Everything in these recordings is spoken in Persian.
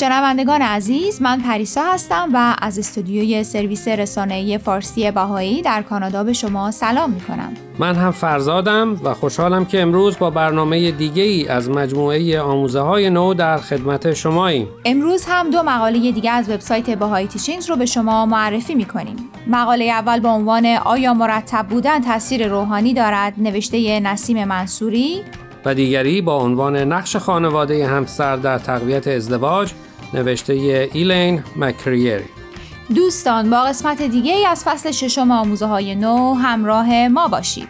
شنوندگان عزیز، من پریسا هستم و از استودیوی سرویس رسانه‌ای فارسی بهایی در کانادا به شما سلام می‌کنم. من هم فرزادم و خوشحالم که امروز با برنامه دیگه‌ای از مجموعه آموزه‌های نو در خدمت شماییم. امروز هم دو مقاله دیگه از وبسایت بهایی تیچینگز رو به شما معرفی می‌کنیم. مقاله اول با عنوان آیا مرتب بودن تاثیر روحانی دارد، نوشته نسیم منصوری، و دیگری با عنوان نقش خانواده همسر در تقویت ازدواج، نوشته لین مکریری. دوستان، با قسمت دیگه‌ای از فصل ششم آموزه‌های نو همراه ما باشید.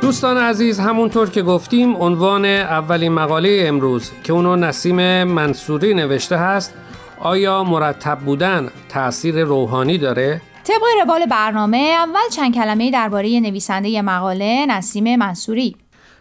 دوستان عزیز، همونطور که گفتیم عنوان اولین مقاله امروز که اونو نسیم منصوری نوشته هست آیا مرتب بودن تأثیر روحانی داره؟ طبق روال برنامه اول چند کلمه درباره نویسنده مقاله نسیم منصوری.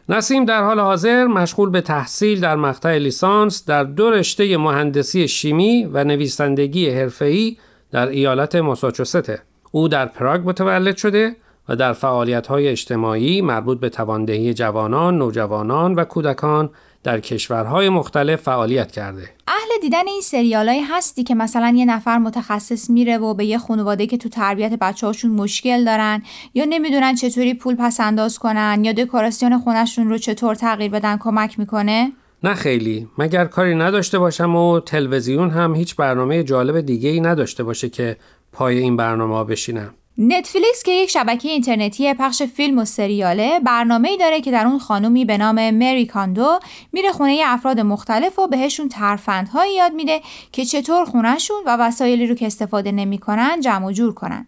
نسیم در حال حاضر مشغول به تحصیل در مقطع لیسانس در دو رشته مهندسی شیمی و نویسندگی حرفه‌ای در ایالت ماساچوست. او در پراگ متولد شده و در فعالیت‌های اجتماعی مربوط به تواندهی جوانان، نوجوانان و کودکان در کشورهای مختلف فعالیت کرده. اهل دیدن این سریالایی هستی که مثلا یه نفر متخصص میره و به یه خانواده که تو تربیت بچه‌هاشون مشکل دارن یا نمیدونن چطوری پول پس انداز کنن یا دکوراسیون خونه‌شون رو چطور تغییر بدن کمک میکنه؟ نه خیلی، مگر کاری نداشته باشم و تلویزیون هم هیچ برنامه جالب دیگه‌ای نداشته باشه که پای این برنامه‌ها بشینم. نتفلیکس که یک شبکه اینترنتی پخش فیلم و سریاله، برنامه‌ای داره که در اون خانومی به نام مری کاندو میره خونه افراد مختلف و بهشون ترفندهایی یاد میده که چطور خونهشون و وسایلی رو که استفاده نمی‌کنن جمع و جور کنن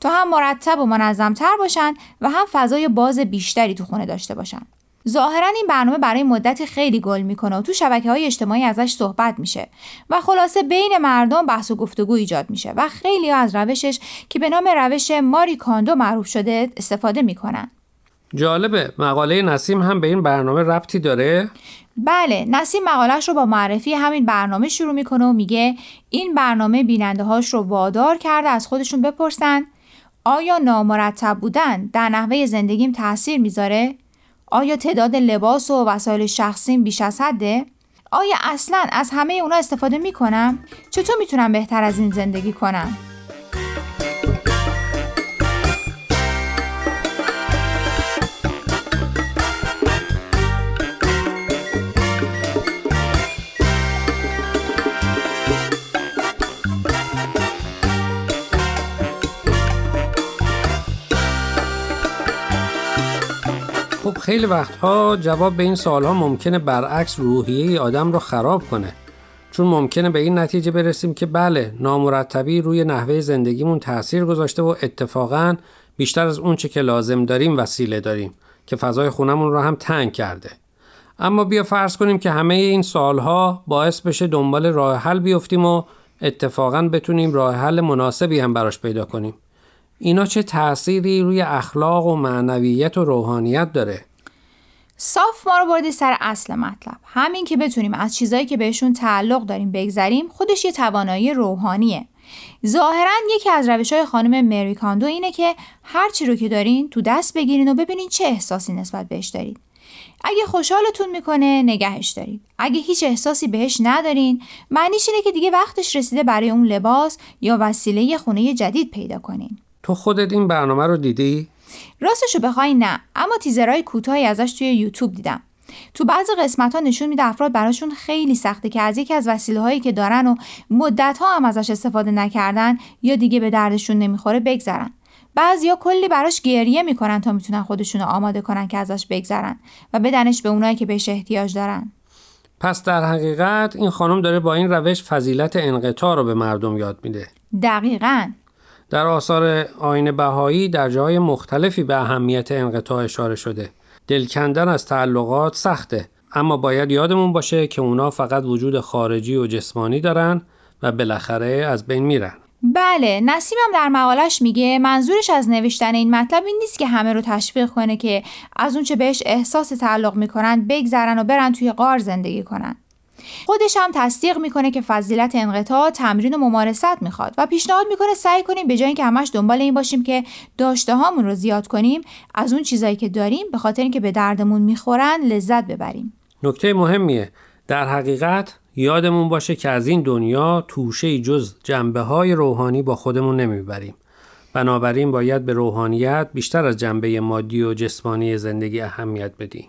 تا هم مرتب و منظم‌تر باشن و هم فضای باز بیشتری تو خونه داشته باشن. ظاهراً این برنامه برای مدتی خیلی گل میکنه و تو شبکه‌های اجتماعی ازش صحبت میشه و خلاصه بین مردم بحث و گفتگو ایجاد میشه و خیلی‌ها از روشش که به نام روش ماری کاندو معروف شده استفاده میکنن. جالبه، مقاله نسیم هم به این برنامه ربطی داره؟ بله، نسیم مقاله‌اش رو با معرفی همین برنامه شروع میکنه و میگه این برنامه بیننده‌هاش رو وادار کرده از خودشون بپرسن آیا نامرتب بودن در نحوه زندگیم تأثیر میذاره؟ آیا تعداد لباس و وسایل شخصیم بیش از حده؟ آیا اصلاً از همه اونا استفاده میکنم؟ چطور میتونم بهتر از این زندگی کنم؟ خیلی وقتها جواب به این سوالها ممکنه برعکس روحیه آدم رو خراب کنه، چون ممکنه به این نتیجه برسیم که بله، نامرتبی روی نحوه زندگیمون تأثیر گذاشته و اتفاقاً بیشتر از اون چه که لازم داریم وسیله داریم که فضای خونمون رو هم تنگ کرده. اما بیا فرض کنیم که همه این سوالها باعث بشه دنبال راه حل بیفتیم و اتفاقاً بتونیم راه حل مناسبی هم براش پیدا کنیم. اینا چه تأثیری روی اخلاق و معنویت و روحانیت داره؟ صاف ما رو برده سر اصل مطلب. همین که بتونیم از چیزایی که بهشون تعلق داریم بگذریم خودش یه توانایی روحانیه. ظاهراً یکی از روش‌های خانم مری کاندو اینه که هر چی رو که دارین تو دست بگیرین و ببینین چه احساسی نسبت بهش دارید. اگه خوشحالتون میکنه نگهش دارید. اگه هیچ احساسی بهش ندارین، معنیش اینه که دیگه وقتش رسیده برای اون لباس یا وسیله خونه جدید پیدا کنین. تو خودت این برنامه رو دیدی؟ راستشو بخوای نه، اما تیزرهای کوتاهی ازش توی یوتیوب دیدم. تو بعضی قسمت‌ها نشون میده افراد براشون خیلی سخته که از یکی از وسایلی که دارن و مدت‌ها هم ازش استفاده نکردن یا دیگه به دردشون نمیخوره بگذرن. بعضیا کلی براش گریه میکنن تا میتونن خودشونو آماده کنن که ازش بگذرن و بدنش به اونایی که بهش احتیاج دارن. پس در حقیقت این خانم داره با این روش فضیلت انقطاع رو به مردم یاد میده. دقیقاً. در آثار آیین بهایی در جای مختلفی به اهمیت انقطاع اشاره شده. دلکندن از تعلقات سخته، اما باید یادمون باشه که اونا فقط وجود خارجی و جسمانی دارن و بالاخره از بین میرن. بله، نسیم هم در مقالش میگه منظورش از نوشتن این مطلب این نیست که همه رو تشویق کنه که از اون چه بهش احساس تعلق میکنن بگذرن و برن توی غار زندگی کنن. خودش هم تصدیق میکنه که فضیلت انقطاع تمرین و ممارست میخواد و پیشنهاد میکنه سعی کنیم به جای اینکه همش دنبال این باشیم که داشته هامون رو زیاد کنیم، از اون چیزایی که داریم به خاطر اینکه به دردمون میخورن لذت ببریم. نکته مهمیه. در حقیقت یادمون باشه که از این دنیا توشه‌ای جز جنبه‌های روحانی با خودمون نمیبریم. بنابراین باید به روحانیت بیشتر از جنبه مادی و جسمانی زندگی اهمیت بدیم.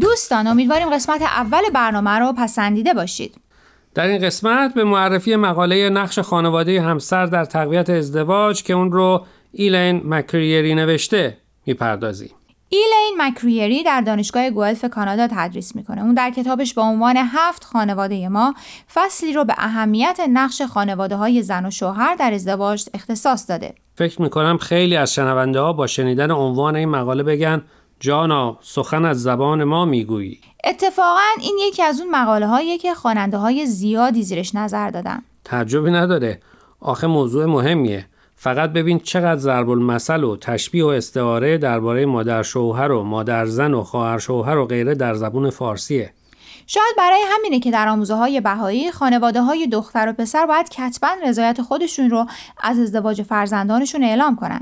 دوستان، امیدواریم قسمت اول برنامه رو پسندیده باشید. در این قسمت به معرفی مقاله نقش خانواده همسر در تقویت ازدواج که اون رو ایلین مکریری نوشته میپردازیم. ایلین مکریری در دانشگاه گولف کانادا تدریس میکنه. اون در کتابش با عنوان 7 خانواده ما فصلی رو به اهمیت نقش خانواده های زن و شوهر در ازدواج اختصاص داده. فکر میکنم خیلی از شنونده ها با شنیدن عنوان این مقاله بگن جانا سخن از زبان ما میگویی. اتفاقاً این یکی از اون مقاله هاییه که خواننده های زیادی زیرش نظر دادن. تعجبی نداره، آخه موضوع مهمیه. فقط ببین چقدر ضرب المثل و تشبیه و استعاره درباره مادر شوهر و مادر زن و خواهر شوهر و غیره در زبان فارسیه. شاید برای همینه که در آموزه های بهایی خانواده های دختر و پسر باید کتباً رضایت خودشون رو از ازدواج فرزندانشون اعلام کنن.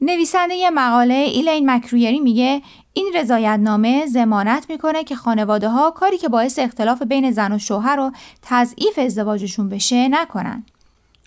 نویسنده یه مقاله ایلین مکریری میگه این رضایتنامه ضمانت میکنه که خانواده ها کاری که باعث اختلاف بین زن و شوهر و تضعیف ازدواجشون بشه نکنن.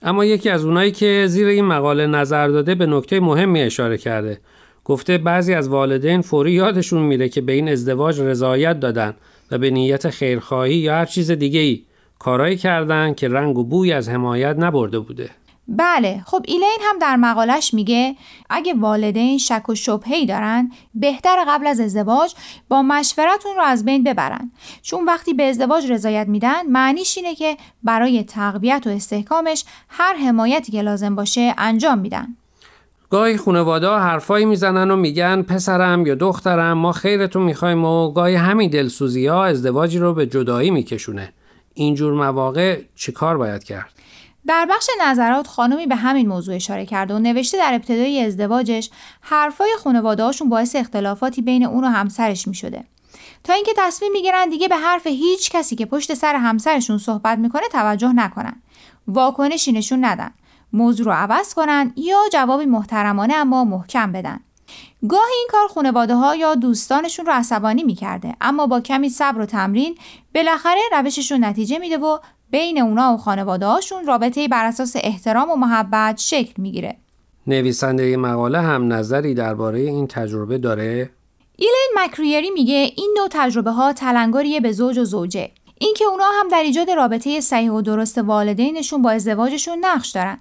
اما یکی از اونایی که زیر این مقاله نظر داده به نکته مهمی اشاره کرده. گفته بعضی از والدین فوری یادشون میره که به این ازدواج رضایت دادن و به نیت خیرخواهی یا هر چیز دیگه‌ای کارایی کردن که رنگ و بوی از حمایت نبرده بوده. بله، خب ایلین هم در مقالش میگه اگه والدین شک و شبهه‌ای دارن بهتر قبل از ازدواج با مشورت اون رو از بین ببرن، چون وقتی به ازدواج رضایت میدن معنیش اینه که برای تقویت و استحکامش هر حمایتی که لازم باشه انجام میدن. گاهی خانواده‌ها حرفایی میزنن و میگن پسرم یا دخترم ما خیرتون میخوایم و گاهی همین دلسوزی‌ها ازدواجی رو به جدایی میکشونه. اینجور مواقع چیکار باید کرد؟ در بخش نظرات خانومی به همین موضوع اشاره کرده و نوشته در ابتدای ازدواجش حرفای خانواده‌هاشون باعث اختلافاتی بین اون و همسرش می‌شده، تا اینکه تصمیم می‌گیرن دیگه به حرف هیچ کسی که پشت سر همسرشون صحبت می‌کنه توجه نکنن، واکنشی نشون ندن، موضوع رو عوض کنن یا جوابی محترمانه اما محکم بدن. گاهی این کار خانواده‌ها یا دوستانشون رو عصبانی می‌کرده، اما با کمی صبر و تمرین بالاخره روششون نتیجه میده و بین اونا و خانواده‌هاشون رابطه‌ای بر اساس احترام و محبت شکل میگیره. نویسنده مقاله هم نظری درباره این تجربه داره؟ ایلین مکریری میگه این نوع تجربه ها تلنگریه به زوج و زوجه. اینکه اونا هم در ایجاد رابطه صحیح و درست والدینشون با ازدواجشون نقش دارن.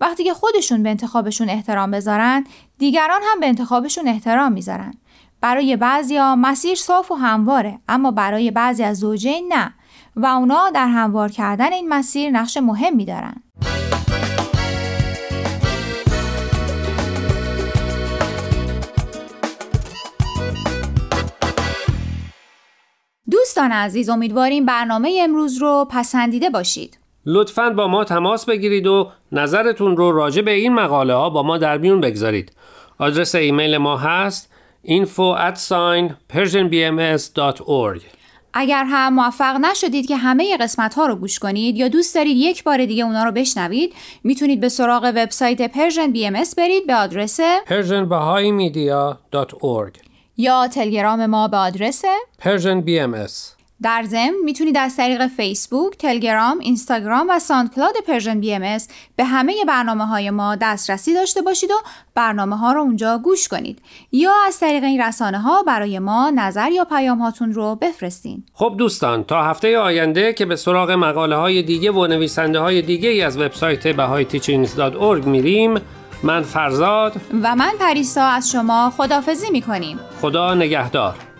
وقتی که خودشون به انتخابشون احترام بذارن، دیگران هم به انتخابشون احترام میذارن. برای بعضیا مسیر صاف و همواره، اما برای بعضی از زوجین نه. و اونا در هموار کردن این مسیر نقش مهمی دارن. دوستان عزیز، امیدواریم برنامه امروز رو پسندیده باشید. لطفاً با ما تماس بگیرید و نظرتون رو راجع به این مقاله ها با ما در میون بگذارید. آدرس ایمیل ما هست info@persianbms.org. اگر هم موفق نشدید که همه قسمت ها رو گوش کنید یا دوست دارید یک بار دیگه اونا رو بشنوید، میتونید به سراغ وبسایت پرژن BMS برید به آدرس persianbahaimedia.org یا تلگرام ما به آدرس persianbms. در ضمن میتونید از طریق فیسبوک، تلگرام، اینستاگرام و ساندکلاود پرژن BMS به همه برنامه‌های ما دسترسی داشته باشید و برنامه‌ها رو اونجا گوش کنید یا از طریق این رسانه‌ها برای ما نظر یا پیام هاتون رو بفرستین. خب دوستان، تا هفته آینده که به سراغ مقاله‌های دیگه و نویسنده‌های دیگه‌ای از وبسایت bahaiteachings.org میریم، من فرزاد و من پریسا از شما خداحافظی می‌کنیم. خدا نگهدار.